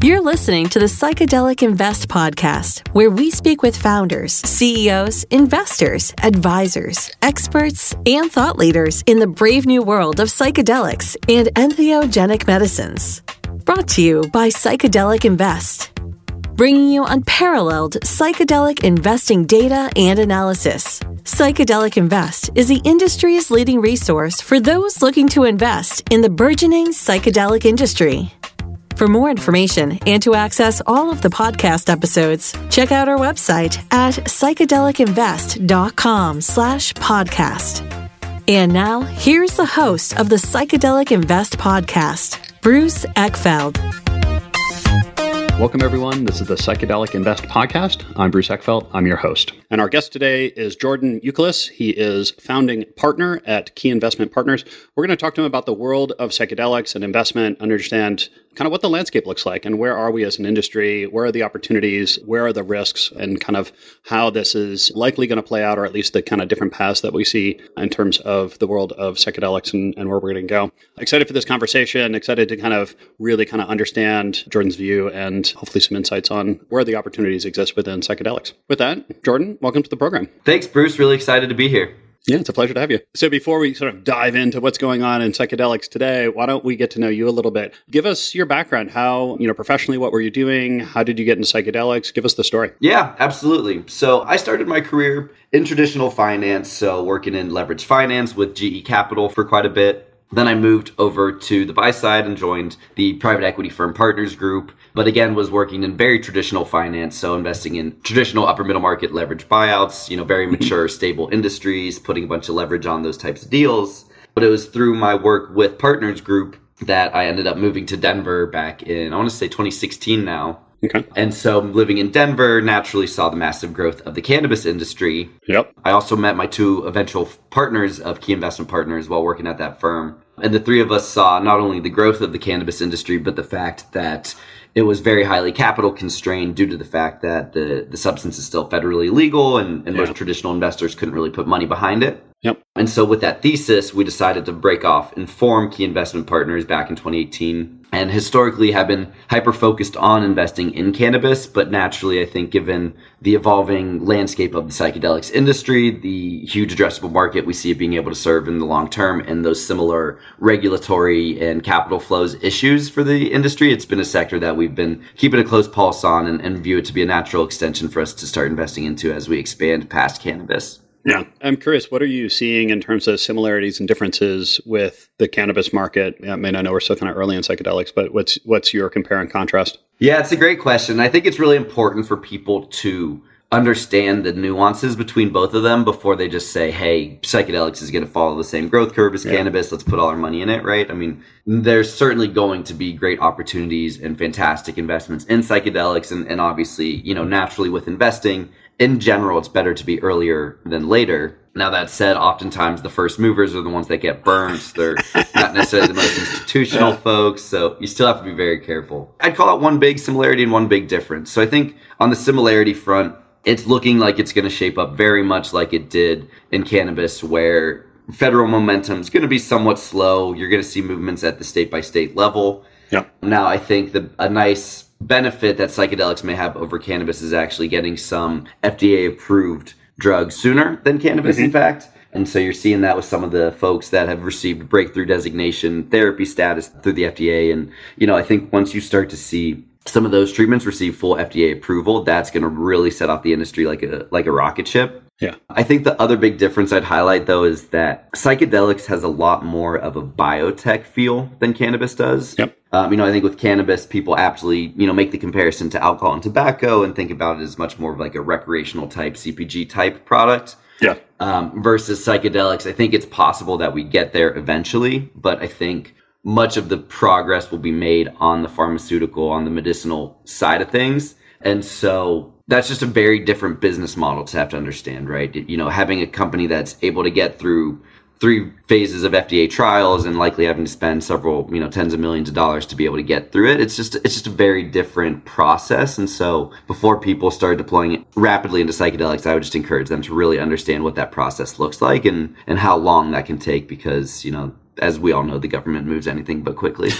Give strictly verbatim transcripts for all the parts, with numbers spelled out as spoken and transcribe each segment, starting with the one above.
You're listening to the Psychedelic Invest Podcast, where we speak with founders, C E Os, investors, advisors, experts, and thought leaders in the brave new world of psychedelics and entheogenic medicines. Brought to you by Psychedelic Invest, bringing you unparalleled psychedelic investing data and analysis. Psychedelic Invest is the industry's leading resource for those looking to invest in the burgeoning psychedelic industry. For more information and to access all of the podcast episodes, check out our website at psychedelicinvest.com slash podcast. And now, here's the host of the Psychedelic Invest Podcast, Bruce Eckfeldt. Welcome, everyone. This is the Psychedelic Invest Podcast. I'm Bruce Eckfeldt. I'm your host. And our guest today is Jordan Youkilis. He is founding partner at Key Investment Partners. We're going to talk to him about the world of psychedelics and investment, understand kind of what the landscape looks like and where are we as an industry, where are the opportunities, where are the risks, and kind of how this is likely going to play out, or at least the kind of different paths that we see in terms of the world of psychedelics and, and where we're going to go. Excited for this conversation, excited to kind of really kind of understand Jordan's view and hopefully some insights on where the opportunities exist within psychedelics. With that, Jordan, welcome to the program. Thanks, Bruce. Really excited to be here. Yeah, it's a pleasure to have you. So before we sort of dive into what's going on in psychedelics today, why don't we get to know you a little bit? Give us your background. How, you know, professionally, what were you doing? How did you get into psychedelics? Give us the story. Yeah, absolutely. So I started my career in traditional finance, so working in leveraged finance with G E Capital for quite a bit. Then I moved over to the buy side and joined the private equity firm Partners Group, but again was working in very traditional finance, so investing in traditional upper middle market leverage buyouts, you know, very mature, stable industries, putting a bunch of leverage on those types of deals. But it was through my work with Partners Group that I ended up moving to Denver back in, I want to say twenty sixteen now. Okay. And so living in Denver, naturally saw the massive growth of the cannabis industry. Yep. I also met my two eventual partners of Key Investment Partners while working at that firm. And the three of us saw not only the growth of the cannabis industry, but the fact that it was very highly capital constrained due to the fact that the, the substance is still federally legal and, and yeah. most traditional investors couldn't really put money behind it. Yep. And so with that thesis, we decided to break off and form Key Investment Partners back in twenty eighteen, and historically have been hyper-focused on investing in cannabis. But naturally, I think given the evolving landscape of the psychedelics industry, the huge addressable market we see it being able to serve in the long term, and those similar regulatory and capital flows issues for the industry, it's been a sector that we've been keeping a close pulse on and, and view it to be a natural extension for us to start investing into as we expand past cannabis. Yeah. I'm curious, what are you seeing in terms of similarities and differences with the cannabis market? I mean, I know we're still kind of early in psychedelics, but what's what's your compare and contrast? Yeah, it's a great question. I think it's really important for people to understand the nuances between both of them before they just say, hey, psychedelics is going to follow the same growth curve as yeah. cannabis. Let's put all our money in it, right? I mean, there's certainly going to be great opportunities and fantastic investments in psychedelics. And, and obviously, you know, naturally with investing, in general, it's better to be earlier than later. Now, that said, oftentimes the first movers are the ones that get burned. They're not necessarily the most institutional folks, so you still have to be very careful. I'd call it one big similarity and one big difference. So I think on the similarity front, it's looking like it's going to shape up very much like it did in cannabis, where federal momentum is going to be somewhat slow. You're going to see movements at the state-by-state level. Yeah. Now, I think the a nice benefit that psychedelics may have over cannabis is actually getting some F D A-approved drugs sooner than cannabis, mm-hmm. in fact. And so you're seeing that with some of the folks that have received breakthrough designation therapy status through the F D A. And, you know, I think once you start to see some of those treatments receive full F D A approval, that's going to really set off the industry like a like a rocket ship. Yeah. I think the other big difference I'd highlight, though, is that psychedelics has a lot more of a biotech feel than cannabis does. Yep. Um, you know, I think with cannabis, people aptly, you know, make the comparison to alcohol and tobacco and think about it as much more of like a recreational type, C P G type product. Yeah. Um, versus psychedelics, I think it's possible that we get there eventually, but I think much of the progress will be made on the pharmaceutical, on the medicinal side of things. And so that's just a very different business model to have to understand, right? You know, having a company that's able to get through three phases of F D A trials and likely having to spend several, you know, tens of millions of dollars to be able to get through it. It's just, it's just a very different process. And so before people start deploying it rapidly into psychedelics, I would just encourage them to really understand what that process looks like and, and how long that can take, because, you know, as we all know, the government moves anything but quickly.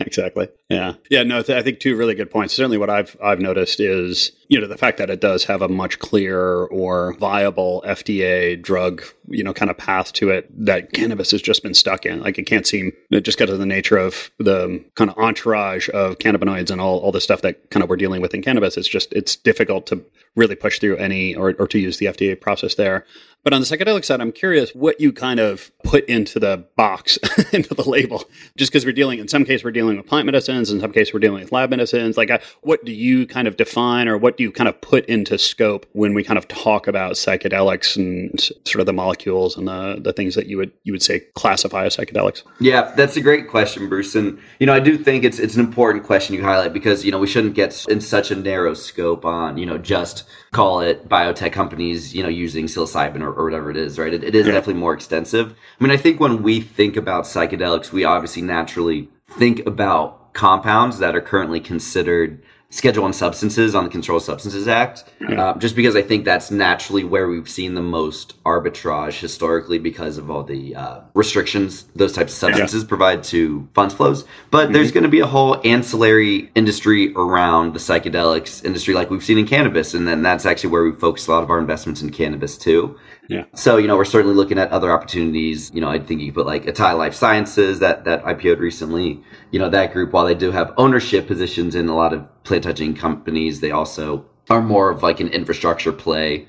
Exactly. Yeah. Yeah. No, th- I think two really good points. Certainly what I've I've noticed is, you know, the fact that it does have a much clearer or viable F D A drug, you know, kind of path to it that cannabis has just been stuck in. Like it can't seem, it just because of the nature of the kind of entourage of cannabinoids and all, all the stuff that kind of we're dealing with in cannabis, it's just, it's difficult to really push through any or, or to use the F D A process there. But on the psychedelic side, I'm curious what you kind of put into the box, into the label, just because we're dealing, in some cases, we're dealing with plant medicines, in some cases, we're dealing with lab medicines. Like, I, what do you kind of define or what do you kind of put into scope when we kind of talk about psychedelics and sort of the molecules and the, the things that you would you would say classify as psychedelics? Yeah, that's a great question, Bruce. And, you know, I do think it's it's an important question you highlight because, you know, we shouldn't get in such a narrow scope on, you know, just call it biotech companies, you know, using psilocybin or or whatever it is, right? It, it is yeah. definitely more extensive. I mean, I think when we think about psychedelics, we obviously naturally think about compounds that are currently considered Schedule one substances on the Controlled Substances Act, yeah. uh, just because I think that's naturally where we've seen the most arbitrage historically because of all the uh, restrictions those types of substances yeah. provide to funds flows. But mm-hmm. there's going to be a whole ancillary industry around the psychedelics industry like we've seen in cannabis. And then that's actually where we focus a lot of our investments in cannabis too. Yeah. So, you know, we're certainly looking at other opportunities. You know, I think you could put like Atai Life Sciences that, that I P O'd recently. You know, that group, while they do have ownership positions in a lot of plant-touching companies, they also are more of like an infrastructure play.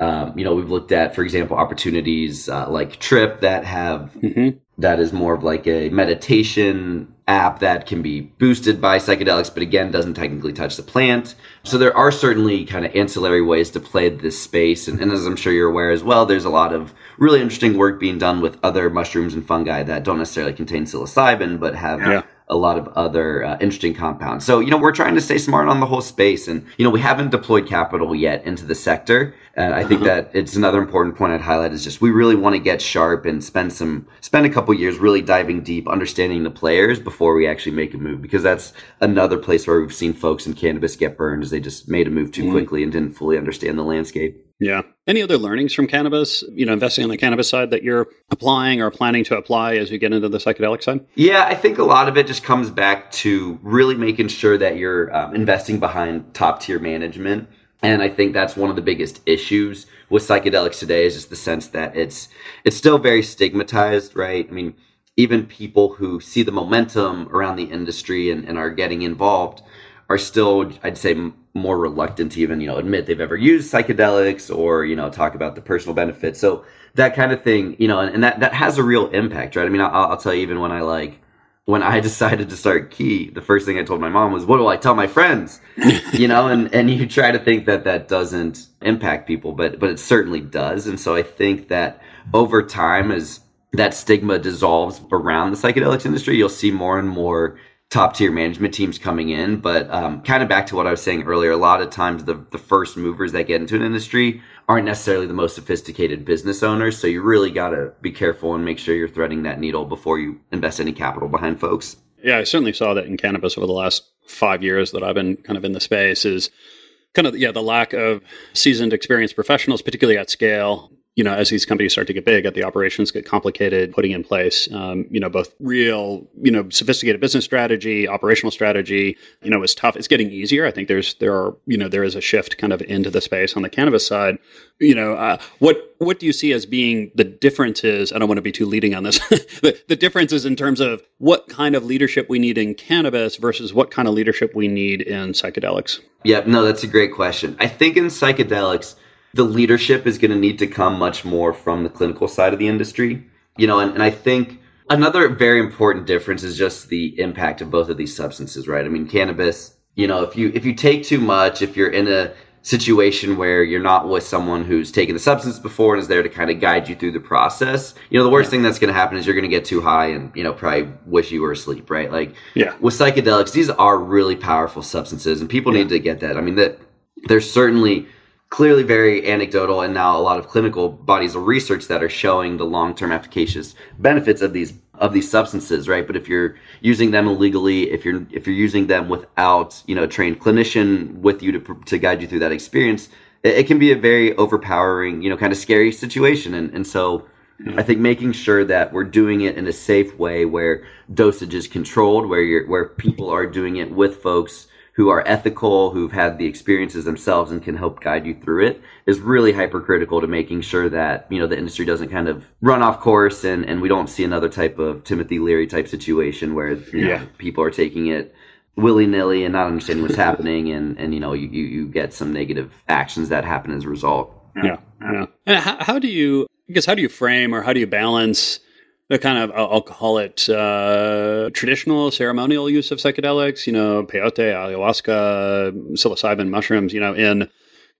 Um, you know, we've looked at, for example, opportunities uh, like Trip that have mm-hmm. that is more of like a meditation app that can be boosted by psychedelics, but again, doesn't technically touch the plant. So there are certainly kind of ancillary ways to play this space. And, and as I'm sure you're aware as well, there's a lot of really interesting work being done with other mushrooms and fungi that don't necessarily contain psilocybin, but have... Yeah. a lot of other uh, interesting compounds. So, you know, we're trying to stay smart on the whole space. And, you know, we haven't deployed capital yet into the sector. And I think that it's another important point I'd highlight is just we really want to get sharp and spend some, spend a couple years really diving deep, understanding the players before we actually make a move. Because that's another place where we've seen folks in cannabis get burned is they just made a move too mm. quickly and didn't fully understand the landscape. Yeah. Any other learnings from cannabis, you know, investing on the cannabis side that you're applying or planning to apply as you get into the psychedelic side? Yeah, I think a lot of it just comes back to really making sure that you're um, investing behind top tier management. And I think that's one of the biggest issues with psychedelics today is just the sense that it's it's still very stigmatized, right? I mean, even people who see the momentum around the industry and, and are getting involved are still, I'd say, more reluctant to even, you know, admit they've ever used psychedelics or, you know, talk about the personal benefits. So that kind of thing, you know, and, and that, that has a real impact, right? I mean, I'll, I'll tell you, even when I like, when I decided to start Key, the first thing I told my mom was, what do I tell my friends? You know, and, and you try to think that that doesn't impact people, but, but it certainly does. And so I think that over time, as that stigma dissolves around the psychedelics industry, you'll see more and more top tier management teams coming in, but um, kind of back to what I was saying earlier, a lot of times the, the first movers that get into an industry aren't necessarily the most sophisticated business owners. So you really got to be careful and make sure you're threading that needle before you invest any capital behind folks. Yeah, I certainly saw that in cannabis over the last five years that I've been kind of in the space is kind of, yeah, the lack of seasoned experienced professionals, particularly at scale. You know, as these companies start to get big, the operations get complicated, putting in place, um, you know, both real, you know, sophisticated business strategy, operational strategy, you know, is tough. It's getting easier. I think there's, there are, you know, there is a shift kind of into the space on the cannabis side. You know, uh, what, what do you see as being the differences? I don't want to be too leading on this. the, the differences in terms of what kind of leadership we need in cannabis versus what kind of leadership we need in psychedelics? Yeah, no, that's a great question. I think in psychedelics, the leadership is going to need to come much more from the clinical side of the industry, you know, and, and I think another very important difference is just the impact of both of these substances, right? I mean, cannabis, you know, if you if you take too much, if you're in a situation where you're not with someone who's taken the substance before and is there to kind of guide you through the process, you know, the worst yeah. thing that's going to happen is you're going to get too high and, you know, probably wish you were asleep, right? Like yeah. with psychedelics, these are really powerful substances and people yeah. need to get that. I mean, that there's certainly... clearly very anecdotal and now a lot of clinical bodies of research that are showing the long-term efficacious benefits of these of these substances, right? But if you're using them illegally, if you're if you're using them without, you know, a trained clinician with you to to guide you through that experience, it, it can be a very overpowering, you know, kind of scary situation. And and so Mm-hmm. I think making sure that we're doing it in a safe way where dosage is controlled, where you're, where people are doing it with folks who are ethical, who've had the experiences themselves and can help guide you through it, is really hypercritical to making sure that, you know, the industry doesn't kind of run off course and, and we don't see another type of Timothy Leary type situation where you yeah. know, people are taking it willy-nilly and not understanding what's happening and, and you know, you, you get some negative actions that happen as a result. Yeah. yeah. And how, how do you, I guess, how do you frame or how do you balance the kind of, I'll call it uh, traditional ceremonial use of psychedelics, you know, peyote, ayahuasca, psilocybin mushrooms, you know, in,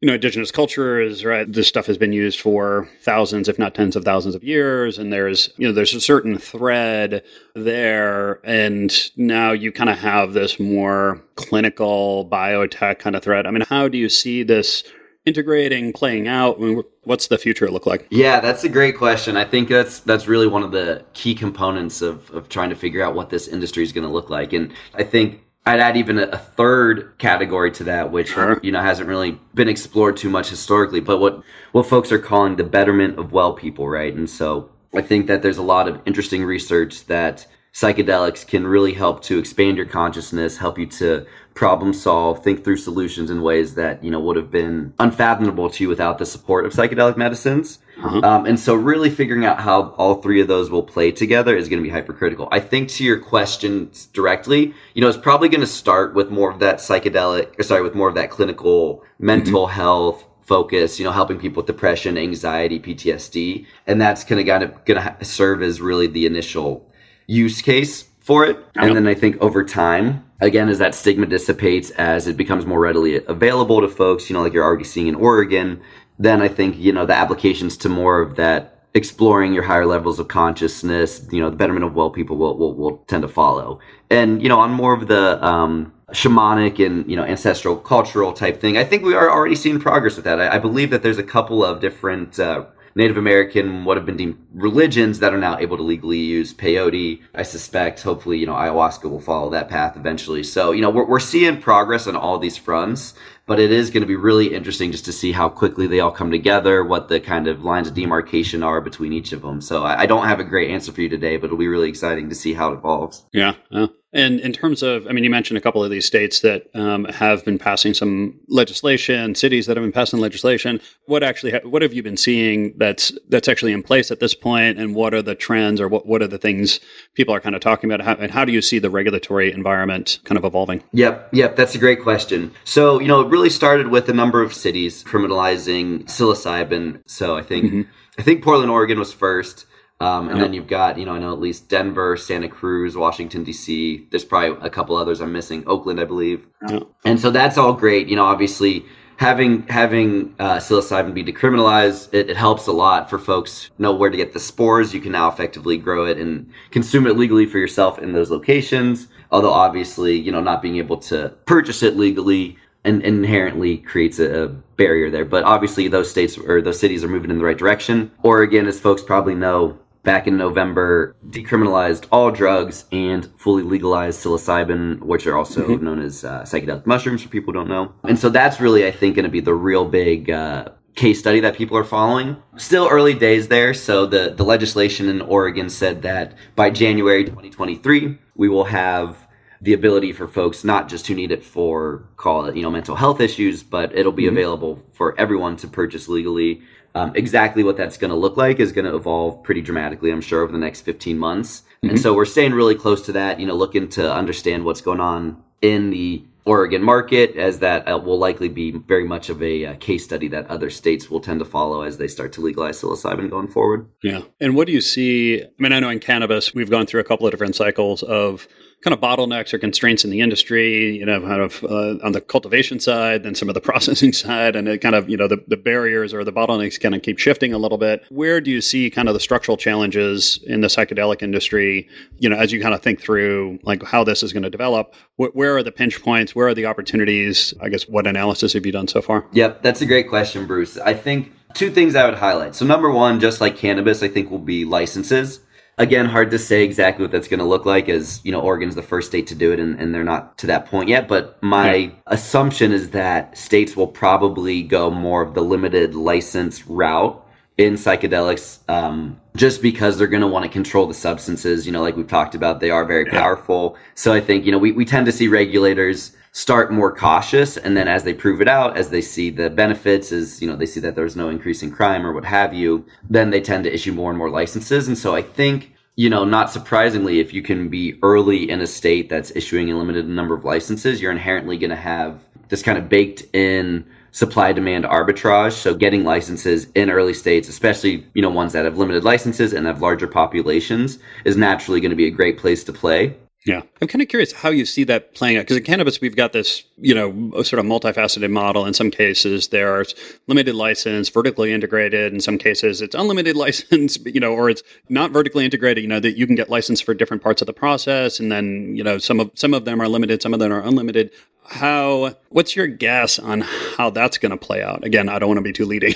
you know, indigenous cultures, right? This stuff has been used for thousands, if not tens of thousands of years. And there's, you know, there's a certain thread there. And now you kind of have this more clinical biotech kind of thread. I mean, how do you see this integrating, playing out? I mean, what's the future look like? Yeah, that's a great question. I think that's that's really one of the key components of, of trying to figure out what this industry is going to look like. And I think I'd add even a, a third category to that, which sure. you know hasn't really been explored too much historically, but what, what folks are calling the betterment of well people, right? And so I think that there's a lot of interesting research that psychedelics can really help to expand your consciousness, help you to problem solve, think through solutions in ways that, you know, would have been unfathomable to you without the support of psychedelic medicines. Mm-hmm. Um, and so really figuring out how all three of those will play together is going to be hypercritical. I think to your question directly, you know, it's probably going to start with more of that psychedelic, or sorry, with more of that clinical mental mm-hmm. health focus, you know, helping people with depression, anxiety, P T S D. And that's kind of going to, going to serve as really the initial use case for it. And then I think over time, again, as that stigma dissipates, as it becomes more readily available to folks, you know, like you're already seeing in Oregon, then I think, you know, the applications to more of that exploring your higher levels of consciousness, you know, the betterment of well people will, will, will tend to follow. And, you know, on more of the um, shamanic and, you know, ancestral cultural type thing, I think we are already seeing progress with that. I, I believe that there's a couple of different uh, Native American, what have been deemed religions that are now able to legally use peyote. I suspect, hopefully, you know, ayahuasca will follow that path eventually. So, you know, we're, we're seeing progress on all these fronts, but it is going to be really interesting just to see how quickly they all come together, what the kind of lines of demarcation are between each of them. So I, I don't have a great answer for you today, but it'll be really exciting to see how it evolves. Yeah. yeah. And in terms of, I mean, you mentioned a couple of these states that um, have been passing some legislation, cities that have been passing legislation. What actually, ha- what have you been seeing that's that's actually in place at this point, and what are the trends, or what, what are the things people are kind of talking about, how, and how do you see the regulatory environment kind of evolving? Yep, yep, that's a great question. So, you know, it really started with a number of cities criminalizing psilocybin. So I think, mm-hmm. I think Portland, Oregon was first. Um, and yep. then you've got, you know, I know at least Denver, Santa Cruz, Washington, D C. There's probably a couple others I'm missing. Oakland, I believe. Yep. And so that's all great. You know, obviously having having uh, psilocybin be decriminalized, it, it helps a lot for folks know where to get the spores. You can now effectively grow it and consume it legally for yourself in those locations. Although obviously, you know, not being able to purchase it legally and inherently creates a barrier there. But obviously those states or those cities are moving in the right direction. Oregon, as folks probably know, back in November, decriminalized all drugs and fully legalized psilocybin, which are also mm-hmm. known as uh, psychedelic mushrooms for people who don't know. And so that's really, I think, going to be the real big uh, case study that people are following. Still early days there. So the, the legislation in Oregon said that by January twenty twenty-three, we will have the ability for folks not just who need it for, call it, you know, mental health issues, but it'll be mm-hmm. available for everyone to purchase legally. Um, exactly what that's going to look like is going to evolve pretty dramatically, I'm sure, over the next fifteen months. Mm-hmm. And so we're staying really close to that, you know, looking to understand what's going on in the Oregon market, as that uh, will likely be very much of a uh, case study that other states will tend to follow as they start to legalize psilocybin going forward. Yeah. And what do you see? I mean, I know in cannabis, we've gone through a couple of different cycles of kind of bottlenecks or constraints in the industry, you know, kind of uh, on the cultivation side, then some of the processing side, and it kind of, you know, the, the barriers or the bottlenecks kind of keep shifting a little bit. Where do you see kind of the structural challenges in the psychedelic industry, you know, as you kind of think through like how this is going to develop? Wh- where are the pinch points? Where are the opportunities? I guess, what analysis have you done so far? Yep, that's a great question, Bruce. I think two things I would highlight. So number one, just like cannabis, I think will be licenses. Again, hard to say exactly what that's going to look like, as, you know, Oregon's the first state to do it, and, and they're not to that point yet. But my yeah. assumption is that states will probably go more of the limited license route in psychedelics, um, just because they're going to want to control the substances, you know, like we've talked about, they are very powerful. So I think, you know, we, we tend to see regulators start more cautious. And then as they prove it out, as they see the benefits, as, you know, they see that there's no increase in crime or what have you, then they tend to issue more and more licenses. And so I think, you know, not surprisingly, if you can be early in a state that's issuing a limited number of licenses, you're inherently going to have this kind of baked in supply demand arbitrage. So getting licenses in early states, especially, you know, ones that have limited licenses and have larger populations, is naturally going to be a great place to play. Yeah. I'm kind of curious how you see that playing out, because in cannabis, we've got this, you know, sort of multifaceted model. In some cases, there's limited license, vertically integrated. In some cases, it's unlimited license, you know, or it's not vertically integrated, you know, that you can get licensed for different parts of the process. And then, you know, some of some of them are limited, some of them are unlimited. How, what's your guess on how that's going to play out? Again, I don't want to be too leading.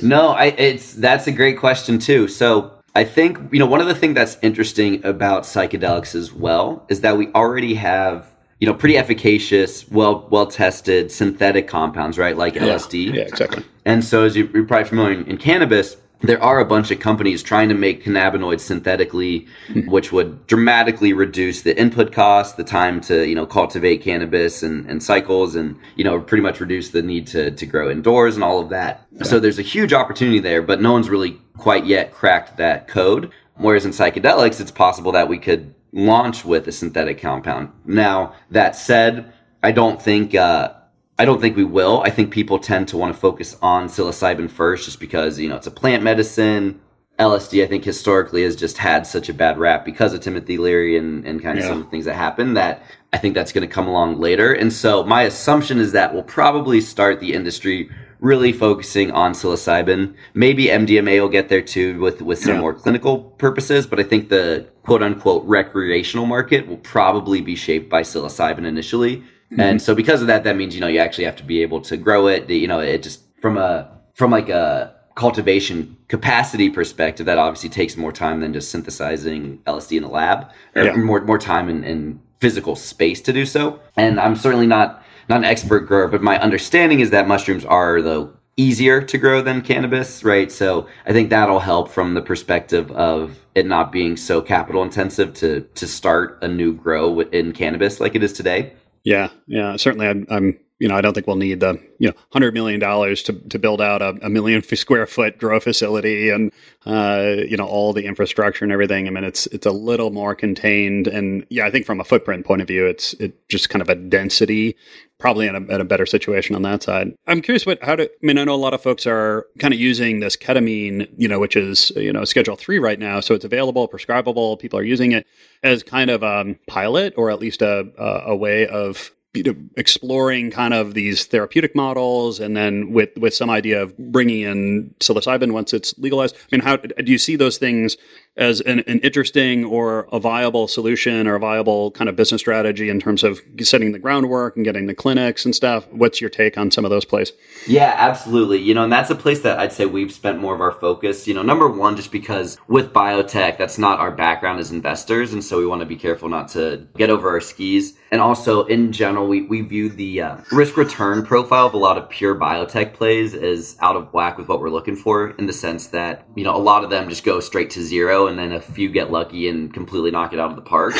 No, I, it's, that's a great question too. So I think, you know, one of the things that's interesting about psychedelics as well is that we already have, you know, pretty efficacious, well, well-tested synthetic compounds, right? Like L S D. Yeah, yeah, exactly. And so as you're probably familiar in cannabis, there are a bunch of companies trying to make cannabinoids synthetically, which would dramatically reduce the input cost, the time to, you know, cultivate cannabis and, and cycles, and, you know, pretty much reduce the need to, to grow indoors and all of that. Okay. So there's a huge opportunity there, but no one's really quite yet cracked that code. Whereas in psychedelics, it's possible that we could launch with a synthetic compound. Now, that said, I don't think... Uh, I don't think we will. I think people tend to want to focus on psilocybin first just because, you know, it's a plant medicine. L S D, I think, historically has just had such a bad rap because of Timothy Leary and, and kind of yeah. some of the things that happened, that I think that's going to come along later. And so my assumption is that we'll probably start the industry really focusing on psilocybin. Maybe M D M A will get there too with, with some yeah. more clinical purposes, but I think the quote unquote recreational market will probably be shaped by psilocybin initially. Mm-hmm. And so because of that, that means, you know, you actually have to be able to grow it. You know, it just from a from like a cultivation capacity perspective, that obviously takes more time than just synthesizing L S D in a lab, yeah. or more more time in, in physical space to do so. And I'm certainly not not an expert grower, but my understanding is that mushrooms are, though, easier to grow than cannabis, right? So I think that'll help from the perspective of it not being so capital intensive to to start a new grow in cannabis like it is today. Yeah, yeah, certainly. I'm, I'm, you know, I don't think we'll need the, you know, one hundred million dollars to to build out a, a million square foot grow facility and, uh, you know, all the infrastructure and everything. I mean, it's it's a little more contained, and yeah, I think from a footprint point of view, it's it just kind of a density. Probably in a, in a better situation on that side. I'm curious what, how do, I mean, I know a lot of folks are kind of using this ketamine, you know, which is, you know, schedule three right now. So it's available, prescribable, people are using it as kind of a um, pilot, or at least a, a, a way of, you know, exploring kind of these therapeutic models. And then with, with some idea of bringing in psilocybin once it's legalized. I mean, how do you see those things as an, an interesting or a viable solution or a viable kind of business strategy in terms of setting the groundwork and getting the clinics and stuff? What's your take on some of those plays? Yeah, absolutely. You know, and that's a place that I'd say we've spent more of our focus, you know, number one, just because with biotech, that's not our background as investors. And so we want to be careful not to get over our skis. And also in general, we, we view the uh, risk return profile of a lot of pure biotech plays as out of whack with what we're looking for, in the sense that, you know, a lot of them just go straight to zero, and then a few get lucky and completely knock it out of the park.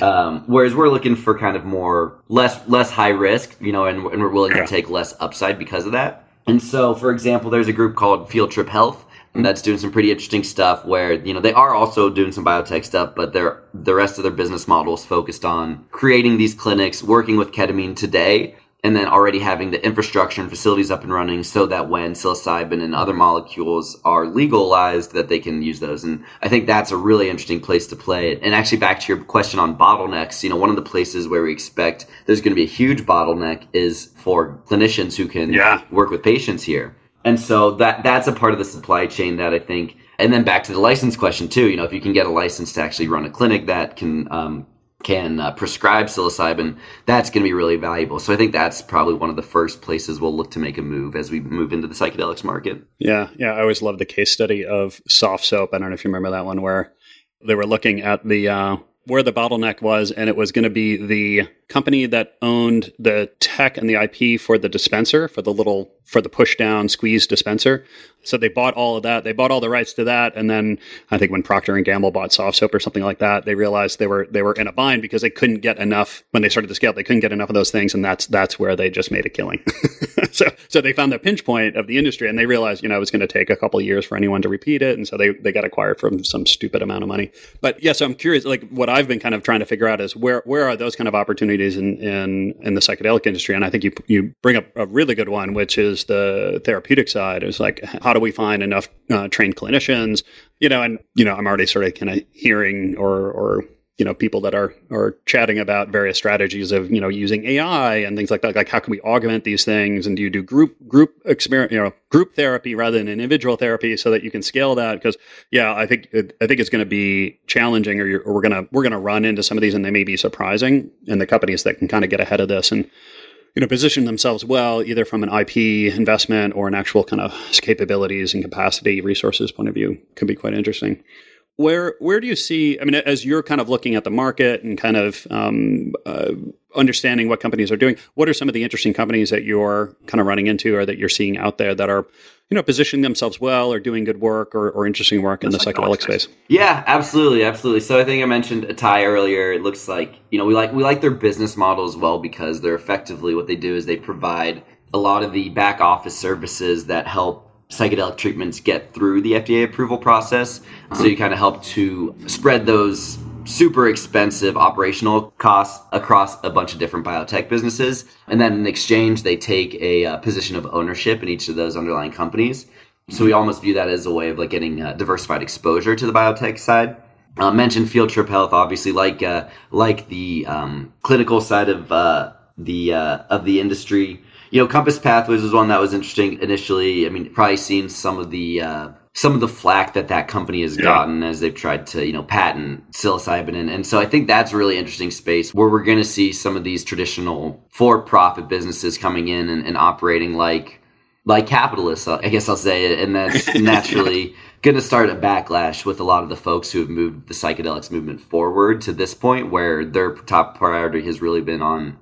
Um, whereas we're looking for kind of more less less high risk, you know, and, and we're willing to take less upside because of that. And so, for example, there's a group called Field Trip Health, and that's doing some pretty interesting stuff where, you know, they are also doing some biotech stuff, but they're, the rest of their business model is focused on creating these clinics, working with ketamine today, and then already having the infrastructure and facilities up and running so that when psilocybin and other molecules are legalized, that they can use those. And I think that's a really interesting place to play. And actually, back to your question on bottlenecks, you know, one of the places where we expect there's going to be a huge bottleneck is for clinicians who can yeah. work with patients here. And so that that's a part of the supply chain that I think, and then back to the license question too, you know, if you can get a license to actually run a clinic that can, um, can uh, prescribe psilocybin, that's going to be really valuable. So I think that's probably one of the first places we'll look to make a move as we move into the psychedelics market. Yeah. Yeah. I always love the case study of soft soap. I don't know if you remember that one, where they were looking at the, uh, where the bottleneck was, and it was going to be the company that owned the tech and the I P for the dispenser, for the little, for the push down squeeze dispenser. So they bought all of that. They bought all the rights to that. And then I think when Procter and Gamble bought Soft Soap or something like that, they realized they were, they were in a bind because they couldn't get enough when they started to scale. They couldn't get enough of those things. And that's, that's where they just made a killing. so, so they found the pinch point of the industry, and they realized, you know, it was going to take a couple of years for anyone to repeat it. And so they, they got acquired from some stupid amount of money. But yeah, so I'm curious, like what I've been kind of trying to figure out is where, where are those kind of opportunities in, in, in the psychedelic industry? And I think you, you bring up a really good one, which is the therapeutic side. It's like, how do we find enough uh, trained clinicians? You know, and, you know, I'm already sort of kind of hearing or, or, you know, people that are, are chatting about various strategies of, you know, using A I and things like that. Like, how can we augment these things? And do you do group, group experiment, you know, group therapy rather than individual therapy so that you can scale that? Because yeah, I think, I think it's going to be challenging, or, you're, or we're going to, we're going to run into some of these, and they may be surprising, and the companies that can kind of get ahead of this and, you know, position themselves well, either from an I P investment or an actual kind of capabilities and capacity resources point of view, can be quite interesting. Where where do you see, I mean, as you're kind of looking at the market and kind of um, uh, understanding what companies are doing, what are some of the interesting companies that you're kind of running into or that you're seeing out there that are, you know, positioning themselves well or doing good work or, or interesting work in the psychedelic space? Yeah, absolutely. Absolutely. So I think I mentioned Atai earlier. It looks like, you know, we like we like their business model as well, because they're effectively, what they do is they provide a lot of the back office services that help psychedelic treatments get through the F D A approval process. So you kind of help to spread those super expensive operational costs across a bunch of different biotech businesses. And then in exchange, they take a uh, position of ownership in each of those underlying companies. So we almost view that as a way of like getting uh, diversified exposure to the biotech side. Uh, mentioned Field Trip Health, obviously, like uh, like the um, clinical side of uh, the uh, of the industry. You know, Compass Pathways was one that was interesting initially. I mean, probably seen some of the uh, some of the flack that that company has yeah. gotten as they've tried to, you know, patent psilocybin. And, and so I think that's a really interesting space where we're going to see some of these traditional for-profit businesses coming in and, and operating like like capitalists, I guess I'll say it. And that's naturally going to start a backlash with a lot of the folks who have moved the psychedelics movement forward to this point, where their top priority has really been on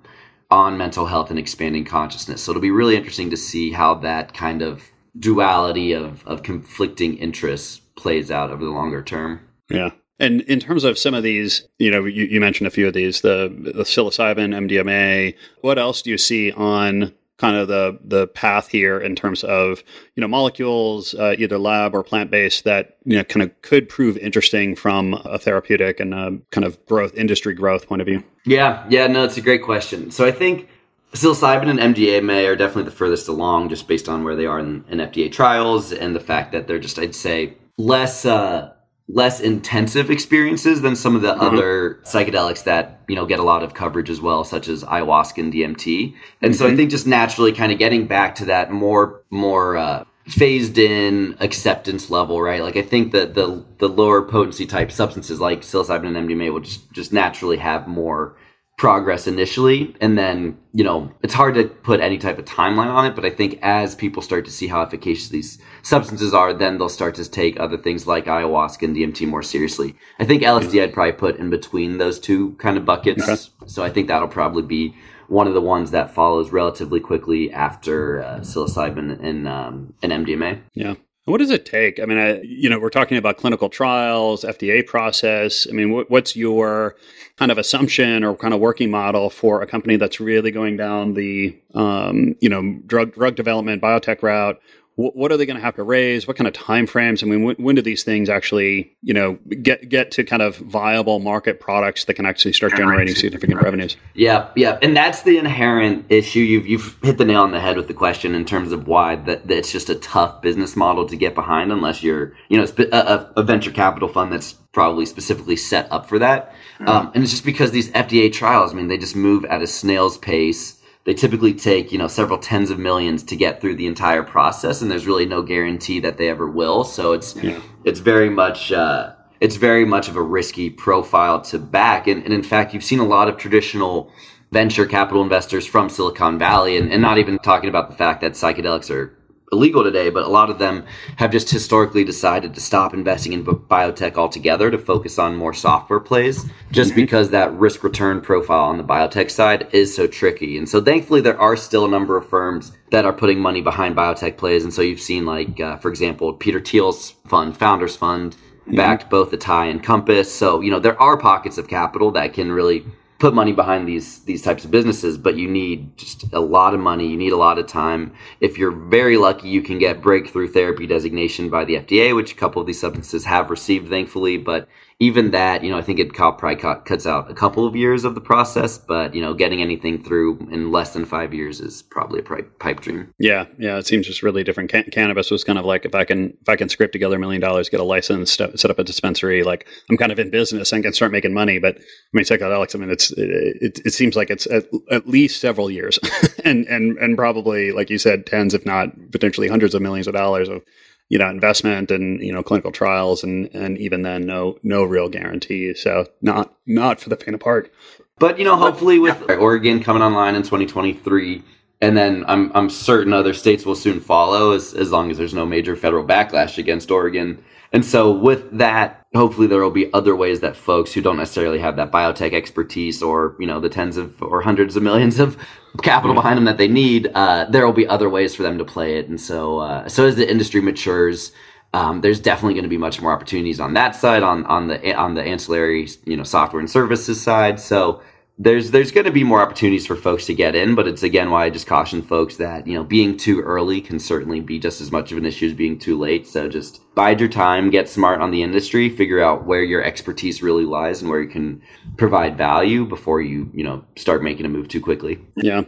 on mental health and expanding consciousness. So it'll be really interesting to see how that kind of duality of, of conflicting interests plays out over the longer term. Yeah. And in terms of some of these, you know, you, you mentioned a few of these, the, the psilocybin, M D M A, what else do you see on kind of the, the path here in terms of, you know, molecules, uh, either lab or plant-based that, you know, kind of could prove interesting from a therapeutic and a kind of growth, industry growth point of view? Yeah. Yeah. No, it's a great question. So I think psilocybin and M D M A are definitely the furthest along, just based on where they are in, in F D A trials and the fact that they're just, I'd say, less, uh, less intensive experiences than some of the mm-hmm. other psychedelics that, you know, get a lot of coverage as well, such as ayahuasca and D M T. And mm-hmm. so I think just naturally kind of getting back to that more, more, uh, phased in acceptance level, right? Like I think that the, the lower potency type substances like psilocybin and M D M A will just, just naturally have more progress initially. And then, you know, it's hard to put any type of timeline on it, but I think as people start to see how efficacious these substances are, then they'll start to take other things like ayahuasca and D M T more seriously. I think L S D I'd probably put in between those two kind of buckets. Okay. So I think that'll probably be one of the ones that follows relatively quickly after uh, psilocybin and, um, and M D M A. Yeah. What does it take? I mean, I, you know, we're talking about clinical trials, F D A process. I mean, wh- what's your kind of assumption or kind of working model for a company that's really going down the, um, you know, drug drug development, biotech route? W- what are they going to have to raise? What kind of timeframes? I mean, w- when do these things actually, you know, get get to kind of viable market products that can actually start generating significant revenues? Yeah, yeah, and that's the inherent issue. You've you've hit the nail on the head with the question in terms of why that it's just a tough business model to get behind unless you're, you know, a, a venture capital fund that's probably specifically set up for that. Mm-hmm. Um, and it's just because these F D A trials, I mean, they just move at a snail's pace. They typically take, you know, several tens of millions to get through the entire process, and there's really no guarantee that they ever will. So it's yeah. it's very much uh, it's very much of a risky profile to back. And, and in fact, you've seen a lot of traditional venture capital investors from Silicon Valley, and, and not even talking about the fact that psychedelics are illegal today, but a lot of them have just historically decided to stop investing in biotech altogether to focus on more software plays, just because that risk return profile on the biotech side is so tricky. And so thankfully, there are still a number of firms that are putting money behind biotech plays. And so you've seen, like, uh, for example, Peter Thiel's fund, Founders Fund, backed mm-hmm. both Atai and Compass. So, you know, there are pockets of capital that can really put money behind these these types of businesses, but you need just a lot of money. You need a lot of time. If you're very lucky, you can get breakthrough therapy designation by the F D A, which a couple of these substances have received, thankfully. But even that, you know, I think it probably cuts out a couple of years of the process. But, you know, getting anything through in less than five years is probably a pipe dream. Yeah, yeah, it seems just really different. Can- cannabis was kind of like, if I can if I can scrape together a million dollars, get a license, st- set up a dispensary, like I'm kind of in business and can start making money. But I mean, psychedelics, I mean, it's It, it, it seems like it's at, at least several years and, and, and probably, like you said, tens, if not potentially hundreds of millions of dollars of, you know, investment and, you know, clinical trials. And, and even then, no, no real guarantee. So not, not for the faint of heart. But, you know, hopefully with Oregon coming online in twenty twenty-three, and then I'm, I'm certain other states will soon follow as, as long as there's no major federal backlash against Oregon. And so with that, hopefully there will be other ways that folks who don't necessarily have that biotech expertise or, you know, the tens of or hundreds of millions of capital behind them that they need, uh, there will be other ways for them to play it. And so uh, so as the industry matures, um, there's definitely going to be much more opportunities on that side, on on the on the ancillary, you know, software and services side. So there's there's going to be more opportunities for folks to get in, but it's again why I just caution folks that, you know, being too early can certainly be just as much of an issue as being too late. So just bide your time, get smart on the industry, figure out where your expertise really lies and where you can provide value before you, you know, start making a move too quickly. Yeah.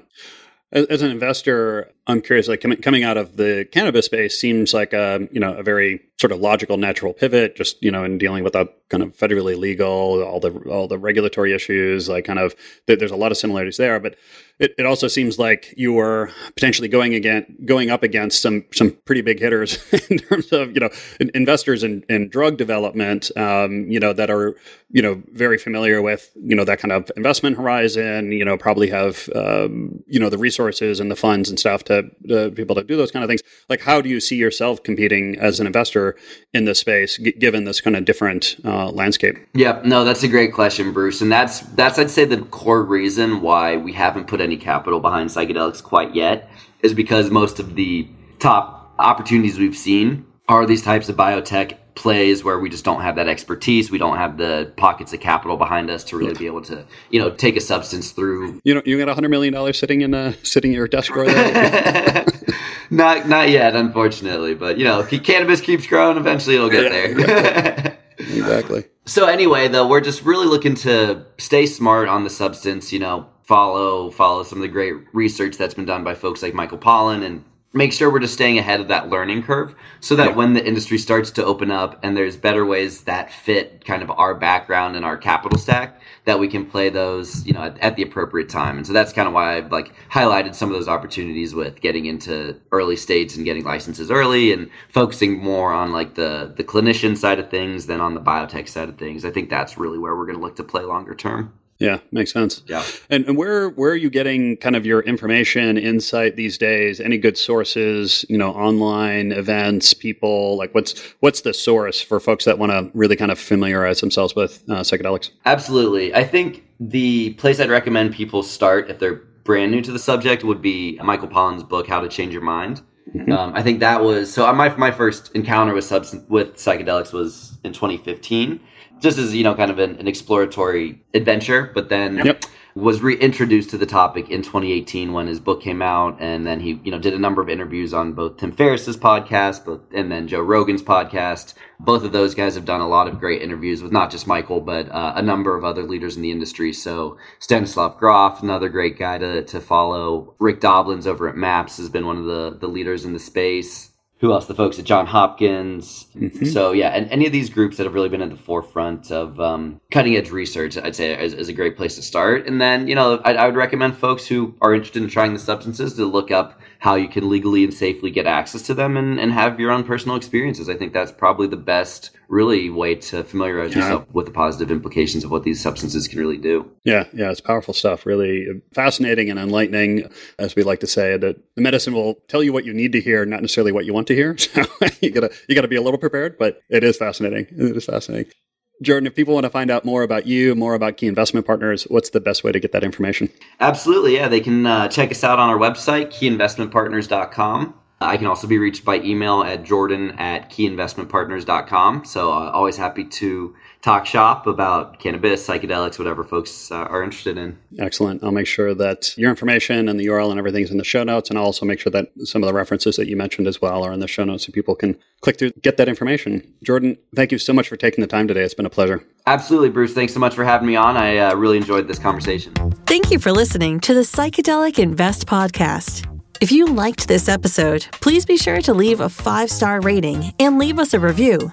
As an investor, I'm curious, like coming out of the cannabis space seems like a, you know, a very sort of logical, natural pivot, just, you know, in dealing with a kind of federally legal, all the all the regulatory issues, like kind of, there's a lot of similarities there. But it, it also seems like you were potentially going again, going up against some some pretty big hitters in terms of, you know, investors in, in drug development, um, you know, that are, you know, very familiar with, you know, that kind of investment horizon, you know, probably have, um, you know, the resources and the funds and stuff to, to people to do those kind of things. Like, how do you see yourself competing as an investor in this space, g- given this kind of different uh, landscape? Yeah, no, that's a great question, Bruce. And that's, that's, I'd say, the core reason why we haven't put any capital behind psychedelics quite yet is because most of the top opportunities we've seen are these types of biotech plays where we just don't have that expertise. We don't have the pockets of capital behind us to really be able to, you know, take a substance through. You know, you got a hundred million dollars sitting in a sitting in your desk drawer. There. not not yet, unfortunately. But you know, if cannabis keeps growing, eventually it'll get yeah, there. Exactly. exactly. So anyway, though, we're just really looking to stay smart on the substance. You know, follow follow some of the great research that's been done by folks like Michael Pollan and. Make sure we're just staying ahead of that learning curve so that yeah. when the industry starts to open up and there's better ways that fit kind of our background and our capital stack, that we can play those, you know, at, at the appropriate time. And so that's kind of why I've like highlighted some of those opportunities with getting into early states and getting licenses early and focusing more on like the, the clinician side of things than on the biotech side of things. I think that's really where we're going to look to play longer term. Yeah, makes sense. Yeah. And, and where where are you getting kind of your information, insight these days? Any good sources, you know, online events, people? Like what's what's the source for folks that want to really kind of familiarize themselves with uh, psychedelics? Absolutely. I think the place I'd recommend people start if they're brand new to the subject would be Michael Pollan's book, How to Change Your Mind. Mm-hmm. Um, I think that was, so my my first encounter with substance, with psychedelics was in twenty fifteen. Just as, you know, kind of an, an exploratory adventure, but then yep. was reintroduced to the topic in twenty eighteen when his book came out. And then he, you know, did a number of interviews on both Tim Ferriss's podcast both, and then Joe Rogan's podcast. Both of those guys have done a lot of great interviews with not just Michael, but uh, a number of other leaders in the industry. So Stanislav Grof, another great guy to, to follow. Rick Doblin's over at MAPS has been one of the, the leaders in the space. who else? The folks at Johns Hopkins. Mm-hmm. So yeah, and any of these groups that have really been at the forefront of um, cutting edge research, I'd say is, is a great place to start. And then, you know, I, I would recommend folks who are interested in trying the substances to look up how you can legally and safely get access to them and, and have your own personal experiences. I think that's probably the best really way to familiarize yeah. yourself with the positive implications of what these substances can really do. Yeah, yeah, it's powerful stuff. Really fascinating and enlightening. As we like to say, that the medicine will tell you what you need to hear, not necessarily what you want to hear. So you gotta you gotta be a little prepared, but it is fascinating. It is fascinating. Jordan, if people want to find out more about you, more about Key Investment Partners, what's the best way to get that information? Absolutely, yeah. They can uh, check us out on our website, key investment partners dot com. I can also be reached by email at jordan at key investment partners dot com. So uh, always happy to talk shop about cannabis, psychedelics, whatever folks uh, are interested in. Excellent. I'll make sure that your information and the U R L and everything is in the show notes. And I'll also make sure that some of the references that you mentioned as well are in the show notes so people can click through, get that information. Jordan, thank you so much for taking the time today. It's been a pleasure. Absolutely, Bruce. Thanks so much for having me on. I uh, really enjoyed this conversation. Thank you for listening to the Psychedelic Invest Podcast. If you liked this episode, please be sure to leave a five-star rating and leave us a review.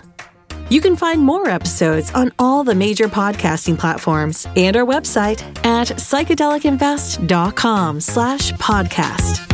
You can find more episodes on all the major podcasting platforms and our website at psychedelic invest dot com slash podcast.